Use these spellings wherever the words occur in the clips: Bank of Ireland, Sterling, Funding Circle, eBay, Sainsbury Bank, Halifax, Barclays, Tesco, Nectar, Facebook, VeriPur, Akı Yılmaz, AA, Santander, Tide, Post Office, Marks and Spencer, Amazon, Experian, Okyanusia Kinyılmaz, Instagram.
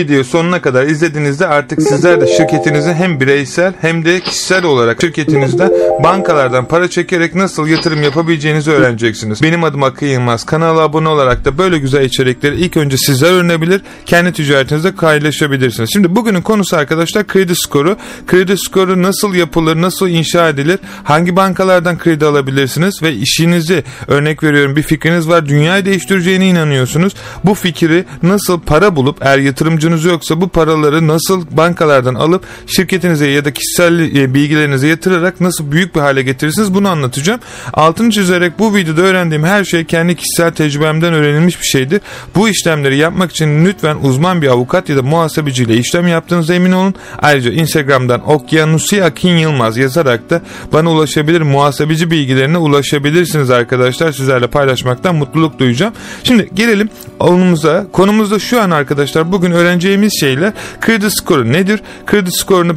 videoyu sonuna kadar izlediğinizde artık sizler de şirketinizin hem bireysel hem de kişisel olarak şirketinizde bankalardan para çekerek nasıl yatırım yapabileceğinizi öğreneceksiniz. Benim adım Akı Yılmaz. Kanala abone olarak da böyle güzel içerikleri ilk önce sizler öğrenebilir, kendi ticaretinizde paylaşabilirsiniz. Şimdi bugünün konusu arkadaşlar kredi skoru. Kredi skoru nasıl yapılır, nasıl inşa edilir, hangi bankalardan kredi alabilirsiniz ve işinizi, örnek veriyorum bir fikriniz var, dünyayı değiştireceğine inanıyorsunuz. Bu fikri nasıl para bulup, eğer yatırımcınız yoksa bu paraları nasıl bankalardan alıp şirketinize ya da kişisel bilgilerinize yatırarak nasıl büyük bir hale getirirsiniz, bunu anlatacağım. Altını çizerek bu videoda öğrendiğim her şey kendi kişisel tecrübemden öğrenilmiş bir şeydir. Bu işlemleri yapmak için lütfen uzman bir avukat ya da muhasebeciyle işlem yaptığınıza emin olun. Ayrıca Instagram'dan Okyanusia Kinyılmaz yazarak da bana ulaşabilir, muhasebeci bilgilerine ulaşabilirsiniz arkadaşlar. Sizlerle paylaşmaktan mutluluk duyacağım. Şimdi gelelim konumuza. Konumuzda şu an arkadaşlar bugün öğreneceğimiz şeyler kredi skoru nedir? Kredi skorunu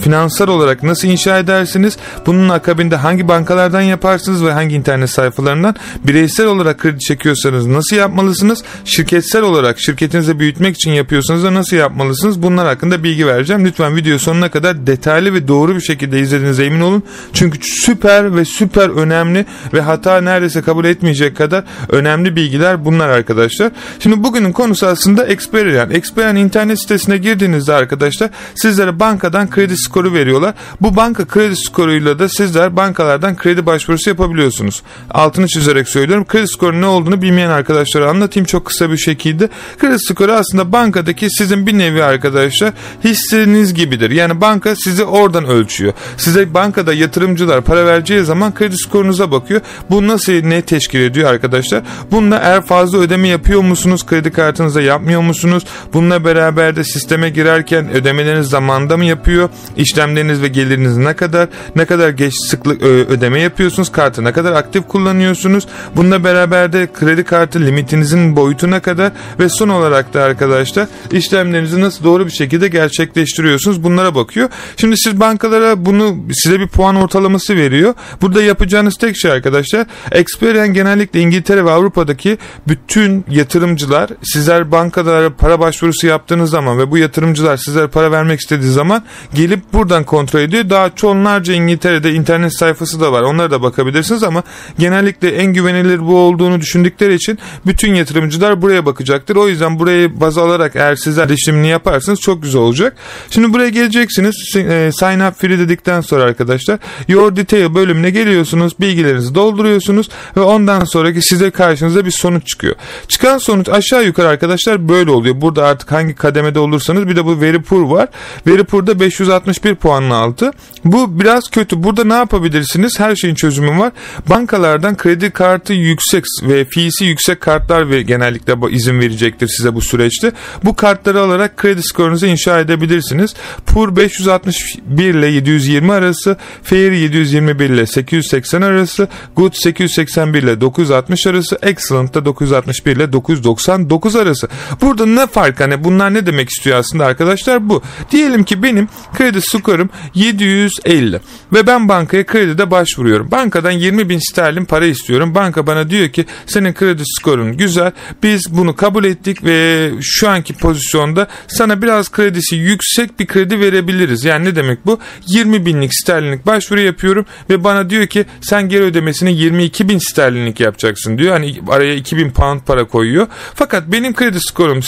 finansal olarak nasıl inşa edersiniz? Bunun akabinde hangi bankalardan yaparsınız ve hangi internet sayfalarından? Bireysel olarak kredi çekiyorsanız nasıl yapmalısınız? Şirketsel olarak şirketinizi büyütmek için yapıyorsanız da nasıl yapmalısınız? Bunlar hakkında bilgi vereceğim. Lütfen video sonuna kadar detaylı ve doğru bir şekilde izlediğinize emin olun. Çünkü süper ve süper önemli ve hata neredeyse kabul etmeyecek kadar önemli bilgiler bunlar arkadaşlar. Şimdi bugünün konusu aslında Experian. Experian internet sitesine girdiğinizde arkadaşlar sizlere bankadan kredi skoru veriyorlar. Bu banka kredi skoruyla da sizler bankalardan kredi başvurusu yapabiliyorsunuz. Altını çizerek söylüyorum. Kredi skoru ne olduğunu bilmeyen arkadaşlara anlatayım çok kısa bir şekilde. Kredi skoru aslında bankadaki sizin bir nevi arkadaşlar hisseniz gibidir. Yani banka sizi oradan ölçüyor. Size bankada yatırımcılar para vereceği zaman kredi skorunuza bakıyor. Bu nasıl, ne teşkil ediyor arkadaşlar? Bununla eğer fazla ödeme yapıyor musunuz? Kredi kartınıza yapmıyor musunuz? Bununla beraber de sisteme girerken ödemeleriniz zamanında mı yapıyor? İşlemleriniz ve geliriniz ne kadar geç sıklık ödeme yapıyorsunuz? Kartı ne kadar aktif kullanıyorsunuz? Bununla beraber de kredi kartı limitinizin boyutuna kadar ve son olarak da arkadaşlar işlemlerinizi nasıl doğru bir şekilde gerçekleştiriyorsunuz? Bunlara bakıyor. Şimdi siz bankalara bunu, size bir puan ortalaması veriyor. Burada yapacağınız tek şey arkadaşlar, Experian genellikle İngiltere ve Avrupa'daki bütün yatırımcılar, sizler bankalara para başvurusu yaptığınız zaman ve bu yatırımcılar sizlere para vermek istediği zaman gelip buradan kontrol ediyor. Daha çoğunlarca İngiltere'de internet sayfası da var. Onlara da bakabilirsiniz ama genellikle en güvenilir bu olduğunu düşündükleri için bütün yatırımcılar buraya bakacaktır. O yüzden burayı baz alarak eğer sizler işlemini yaparsanız çok güzel olacak. Şimdi buraya geleceksiniz. Sign up free dedikten sonra arkadaşlar your detail bölümüne geliyorsunuz. Bilgilerinizi dolduruyorsunuz ve ondan sonraki size karşınıza bir sonuç çıkıyor. Çıkan sonuç aşağı yukarı arkadaşlar böyle oluyor. Burada artık hangi kademede olursanız, bir de bu VeriPur var. VeriPur'da 561 puanın altı. Bu biraz kötü. Burada ne yapabilirsiniz? Her şeyin çözümü var. Bankalardan kredi kartı yüksek ve fee'si yüksek kartlar ve genellikle izin verecektir size bu süreçte. Bu kartları alarak kredi skorunuzu inşa edebilirsiniz. PUR 561 ile 720 arası, Fair 721 ile 880 arası, Good 881 ile 960 arası, Excellent da 961 ile 999 arası. Burada ne fark? Hani bunlar ne demek istiyor aslında arkadaşlar? Bu. Diyelim ki benim kredi skorum 750 ve ben bankaya kredide başvuruyorum. Bankadan 20.000 sterlin para istiyorum. Banka bana diyor ki senin kredi skorun güzel, biz bunu kabul ettik ve şu anki pozisyonda sana biraz kredisi yüksek bir kredi verebiliriz. Yani ne demek bu? 20.000 sterlinlik başvuru yapıyorum ve bana diyor ki sen geri ödemesini 22.000 sterlinlik yapacaksın diyor. Hani araya 2.000 pound para koyuyor. Fakat benim kredi skorum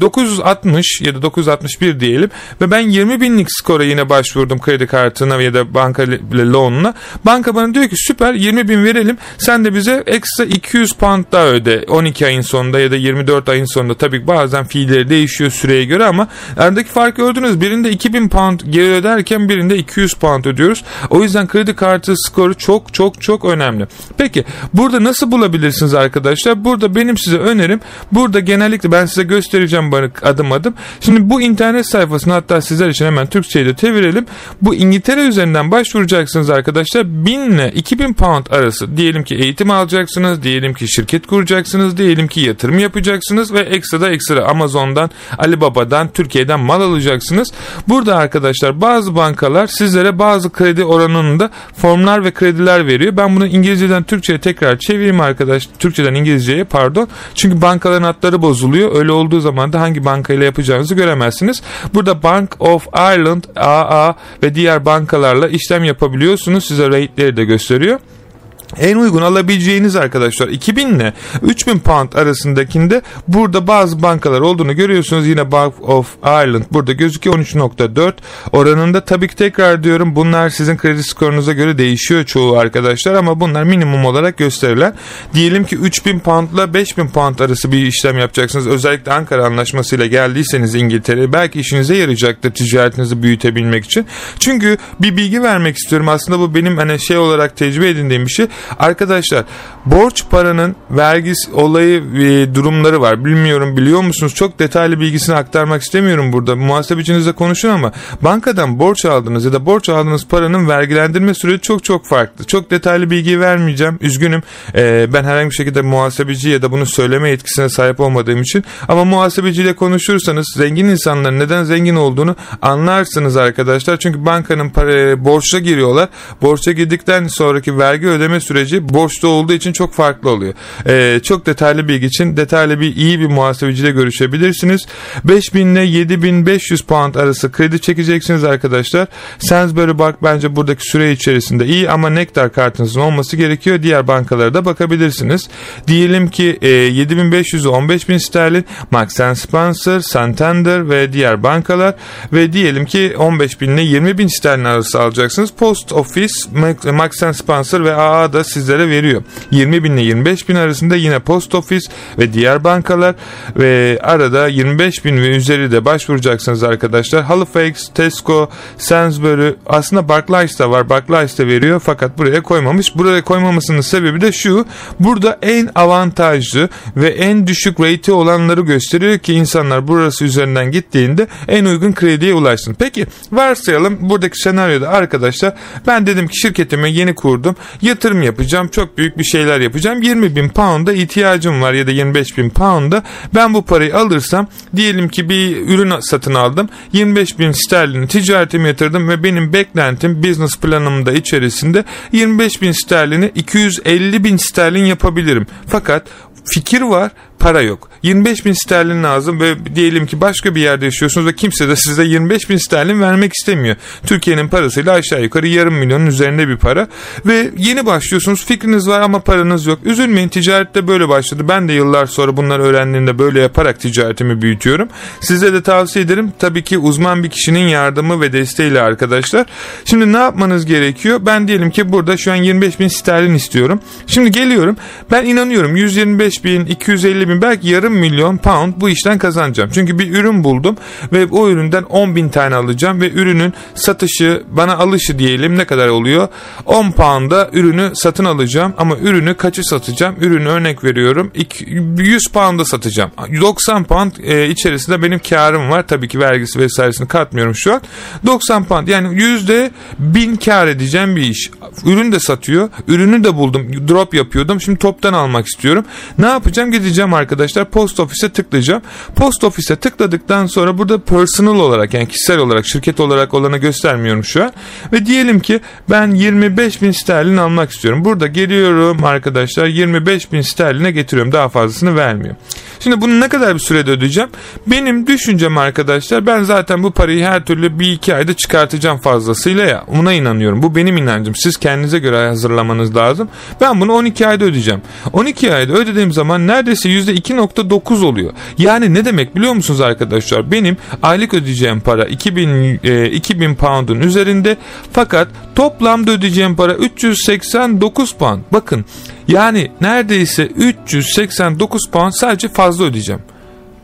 960 ya da 961 diyelim ve ben 20.000'lik skora yine başvurdum, kredi kartına ya da banka loan'una. Banka bana diyor ki süper, 20.000 verelim, sen de bize ekstra 200 pound daha öde 12 ayın sonunda ya da 24 ayın sonunda. Tabii bazen fiilleri değişiyor süreye göre ama aradaki farkı gördünüz. Birinde 2.000 pound geri öderken birinde 200 pound ödüyoruz. O yüzden kredi kartı skoru çok çok çok önemli. Peki burada nasıl bulabilirsiniz arkadaşlar? Burada benim size önerim, burada genellikle ben size göstereceğim adım adım. Şimdi bu internet sayfasını hatta sizler için hemen Türkçe'ye de çevirelim. Bu İngiltere üzerinden başvuracak alacaksınız arkadaşlar? 1000 ile 2000 pound arası. Diyelim ki eğitim alacaksınız, diyelim ki şirket kuracaksınız, diyelim ki yatırım yapacaksınız ve ekstra Amazon'dan, Alibaba'dan, Türkiye'den mal alacaksınız. Burada arkadaşlar bazı bankalar sizlere bazı kredi oranında formlar ve krediler veriyor. Ben bunu İngilizceden Türkçe'ye tekrar çevireyim arkadaşlar. Türkçeden İngilizceye pardon. Çünkü bankaların adları bozuluyor. Öyle olduğu zaman da hangi bankayla yapacağınızı göremezsiniz. Burada Bank of Ireland, AA ve diğer bankalarla işlem yapabiliyorsunuz. Size rate'leri de gösteriyor. En uygun alabileceğiniz arkadaşlar 2000 ile 3000 pound arasındakinde burada bazı bankalar olduğunu görüyorsunuz. Yine Bank of Ireland burada gözüküyor 13.4 oranında. Tabii ki tekrar diyorum, bunlar sizin kredi skorunuza göre değişiyor çoğu arkadaşlar ama bunlar minimum olarak gösterilen. Diyelim ki 3000 pound ile 5000 pound arası bir işlem yapacaksınız. Özellikle Ankara Anlaşması'yla geldiyseniz İngiltere'ye belki işinize yarayacaktır ticaretinizi büyütebilmek için. Çünkü bir bilgi vermek istiyorum. Aslında bu benim olarak tecrübe edindiğim bir şey. Arkadaşlar borç paranın vergisi olayı durumları var. Bilmiyorum, biliyor musunuz? Çok detaylı bilgisini aktarmak istemiyorum burada. Muhasebecinizle konuşun ama bankadan borç aldığınız ya da borç aldığınız paranın vergilendirme süreci çok farklı. Çok detaylı bilgi vermeyeceğim. Üzgünüm. Ben herhangi bir şekilde muhasebeci ya da bunu söyleme yetkisine sahip olmadığım için. Ama muhasebeciyle konuşursanız zengin insanların neden zengin olduğunu anlarsınız arkadaşlar. Çünkü bankanın borçla giriyorlar. Borça girdikten sonraki vergi ödeme süreci borçlu olduğu için çok farklı oluyor. Çok detaylı bilgi için iyi bir muhasebeciyle görüşebilirsiniz. 5000 ile 7500 pound arası kredi çekeceksiniz arkadaşlar. Sainsbury Bank bence buradaki süre içerisinde iyi ama Nectar kartınızın olması gerekiyor. Diğer bankalara da bakabilirsiniz. Diyelim ki 7500'ü 15000 sterlin, Marks and Spencer, Santander ve diğer bankalar ve diyelim ki 15000 ile 20000 sterlin arası alacaksınız. Post Office, Marks and Spencer ve AA da sizlere veriyor. 20.000 ile 25.000 arasında yine Post Office ve diğer bankalar ve arada 25.000 ve üzeri de başvuracaksınız arkadaşlar. Halifax, Tesco, Sainsbury, aslında Barclays da var. Barclays da veriyor fakat buraya koymamış. Buraya koymamasının sebebi de şu. Burada en avantajlı ve en düşük rate'i olanları gösteriyor ki insanlar burası üzerinden gittiğinde en uygun krediye ulaşsın. Peki varsayalım buradaki senaryoda arkadaşlar ben dedim ki şirketimi yeni kurdum. Yatırım yapacağım. Çok büyük bir şeyler yapacağım. 20.000 pound'a ihtiyacım var ya da 25.000 pound'a. Ben bu parayı alırsam diyelim ki bir ürün satın aldım. 25.000 sterlini ticaretime yatırdım ve benim beklentim business planımda içerisinde 25.000 sterlini 250.000 sterlin yapabilirim. Fakat fikir var, para yok. 25.000 sterlin lazım ve diyelim ki başka bir yerde yaşıyorsunuz ve kimse de size 25.000 sterlin vermek istemiyor. Türkiye'nin parasıyla aşağı yukarı yarım milyonun üzerinde bir para ve yeni başlıyorsunuz, fikriniz var ama paranız yok. Üzülmeyin, ticarette böyle başladı. Ben de yıllar sonra bunları öğrendiğimde böyle yaparak ticaretimi büyütüyorum. Size de tavsiye ederim. Tabii ki uzman bir kişinin yardımı ve desteğiyle arkadaşlar. Şimdi ne yapmanız gerekiyor? Ben diyelim ki burada şu an 25.000 sterlin istiyorum. Şimdi geliyorum. Ben inanıyorum 125.000, 250.000 belki yarım milyon pound bu işten kazanacağım. Çünkü bir ürün buldum ve o üründen 10.000 tane alacağım ve ürünün satışı, bana alışı diyelim ne kadar oluyor? 10 pound'a ürünü satın alacağım ama ürünü kaçı satacağım? Ürünü örnek veriyorum 100 pound'a satacağım. 90 pound içerisinde benim karım var. Tabii ki vergisi vesairesini katmıyorum şu an. 90 pound yani %1000 kar edeceğim bir iş. Ürün de satıyor. Ürünü de buldum. Drop yapıyordum. Şimdi toptan almak istiyorum. Ne yapacağım? Gideceğim arkadaşlar Post Office'e tıklayacağım. Post Office'e tıkladıktan sonra burada personal olarak yani kişisel olarak, şirket olarak olanı göstermiyorum şu an. Ve diyelim ki ben 25.000 sterlin almak istiyorum. Burada geliyorum arkadaşlar 25.000 sterline getiriyorum. Daha fazlasını vermiyor. Şimdi bunu ne kadar bir sürede ödeyeceğim? Benim düşüncem arkadaşlar ben zaten bu parayı her türlü bir iki ayda çıkartacağım fazlasıyla ya. Ona inanıyorum. Bu benim inancım. Siz kendinize göre hazırlamanız lazım. Ben bunu 12 ayda ödeyeceğim. 12 ayda ödediğim zaman neredeyse %2.9 oluyor. Yani ne demek biliyor musunuz arkadaşlar? Benim aylık ödeyeceğim para 2000 pound'un üzerinde fakat toplamda ödeyeceğim para 389 pound. Bakın yani neredeyse 389 pound sadece fazla ödeyeceğim.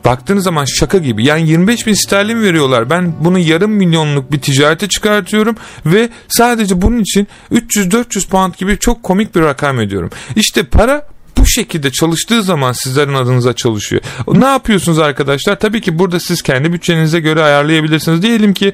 Baktığınız zaman şaka gibi. Yani 25.000 sterlin veriyorlar. Ben bunu yarım milyonluk bir ticarete çıkartıyorum ve sadece bunun için 300-400 pound gibi çok komik bir rakam ödüyorum. İşte para bu şekilde çalıştığı zaman sizlerin adınıza çalışıyor. Ne yapıyorsunuz arkadaşlar? Tabii ki burada siz kendi bütçenize göre ayarlayabilirsiniz. Diyelim ki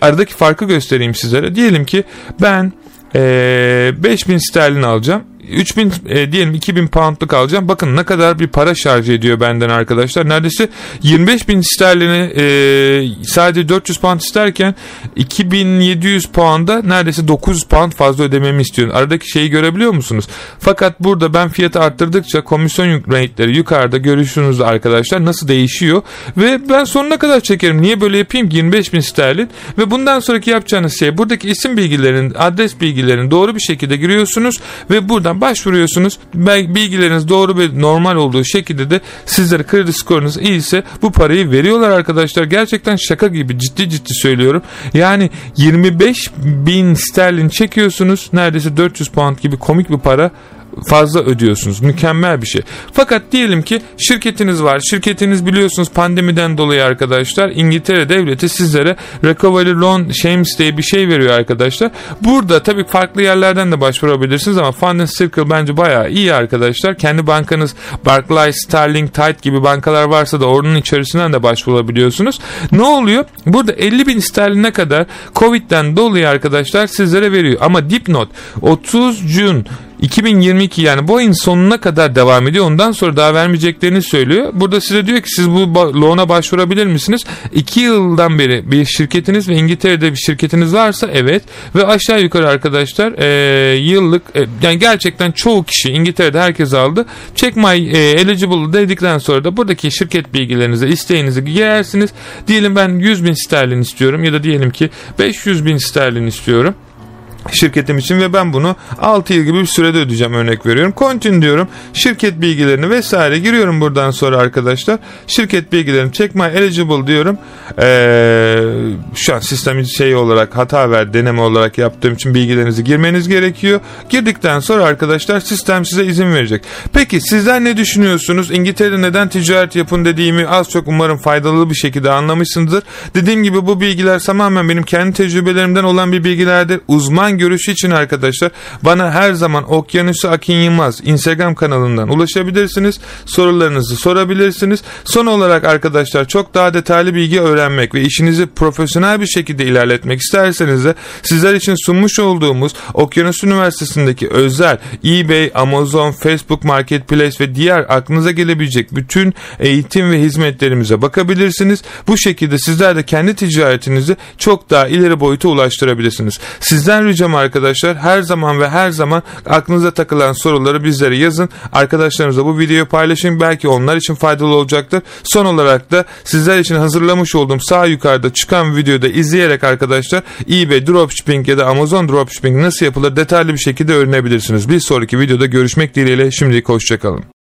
aradaki farkı göstereyim sizlere. Diyelim ki ben 5000 sterlin alacağım. 3000 diyelim 2000 poundluk alacağım. Bakın ne kadar bir para şarj ediyor benden arkadaşlar. Neredeyse 25.000 sterlini sadece 400 pound isterken 2700 pound'a neredeyse 900 pound fazla ödememi istiyorum. Aradaki şeyi görebiliyor musunuz? Fakat burada ben fiyatı arttırdıkça komisyon rate'leri yukarıda görüyorsunuz arkadaşlar nasıl değişiyor ve ben sonuna kadar çekerim. Niye böyle yapayım? 25.000 sterlin ve bundan sonraki yapacağınız şey buradaki isim bilgilerini, adres bilgilerini doğru bir şekilde giriyorsunuz ve buradan başvuruyorsunuz. Bilgileriniz doğru ve normal olduğu şekilde de sizlere kredi skorunuz iyiyse bu parayı veriyorlar arkadaşlar. Gerçekten şaka gibi, ciddi söylüyorum. Yani 25.000 sterlin çekiyorsunuz. Neredeyse 400 pound gibi komik bir para fazla ödüyorsunuz. Mükemmel bir şey. Fakat diyelim ki şirketiniz var. Şirketiniz biliyorsunuz pandemiden dolayı arkadaşlar İngiltere devleti sizlere recovery loan schemes diye bir şey veriyor arkadaşlar. Burada tabii farklı yerlerden de başvurabilirsiniz ama Funding Circle bence bayağı iyi arkadaşlar. Kendi bankanız Barclays, Sterling, Tide gibi bankalar varsa da onun içerisinden de başvurabiliyorsunuz. Ne oluyor? Burada 50.000 sterline kadar Covid'den dolayı arkadaşlar sizlere veriyor. Ama dipnot 30 June 2022 yani bu ayın sonuna kadar devam ediyor. Ondan sonra daha vermeyeceklerini söylüyor. Burada size diyor ki siz bu loan'a başvurabilir misiniz? 2 yıldan beri bir şirketiniz ve İngiltere'de bir şirketiniz varsa evet ve aşağı yukarı arkadaşlar yıllık yani gerçekten çoğu kişi İngiltere'de herkes aldı. Check my eligible dedikten sonra da buradaki şirket bilgilerinizi, isteğinizi girersiniz. Diyelim ben 100.000 sterlin istiyorum ya da diyelim ki 500.000 sterlin istiyorum şirketim için ve ben bunu 6 yıl gibi bir sürede ödeyeceğim, örnek veriyorum. Continue diyorum. Şirket bilgilerini vesaire giriyorum buradan sonra arkadaşlar. Şirket bilgilerini check my eligible diyorum. Şu an sistemin şey olarak hata ver deneme olarak yaptığım için bilgilerinizi girmeniz gerekiyor. Girdikten sonra arkadaşlar sistem size izin verecek. Peki sizler ne düşünüyorsunuz? İngiltere'de neden ticaret yapın dediğimi az çok umarım faydalı bir şekilde anlamışsınızdır. Dediğim gibi bu bilgiler tamamen benim kendi tecrübelerimden olan bir bilgilerdir. Uzman görüşü için arkadaşlar bana her zaman Okyanusia Kinyılmaz Instagram kanalından ulaşabilirsiniz. Sorularınızı sorabilirsiniz. Son olarak arkadaşlar çok daha detaylı bilgi öğrenmek ve işinizi profesyonel bir şekilde ilerletmek isterseniz de sizler için sunmuş olduğumuz Okyanusia Üniversitesi'ndeki özel eBay, Amazon, Facebook Marketplace ve diğer aklınıza gelebilecek bütün eğitim ve hizmetlerimize bakabilirsiniz. Bu şekilde sizler de kendi ticaretinizi çok daha ileri boyuta ulaştırabilirsiniz. Sizden ricam arkadaşlar her zaman ve her zaman aklınıza takılan soruları bizlere yazın. Arkadaşlarınızla bu videoyu paylaşın. Belki onlar için faydalı olacaktır. Son olarak da sizler için hazırlamış olduğum sağ yukarıda çıkan videoda izleyerek arkadaşlar eBay Dropshipping ya da Amazon Dropshipping nasıl yapılır detaylı bir şekilde öğrenebilirsiniz. Bir sonraki videoda görüşmek dileğiyle şimdilik hoşçakalın.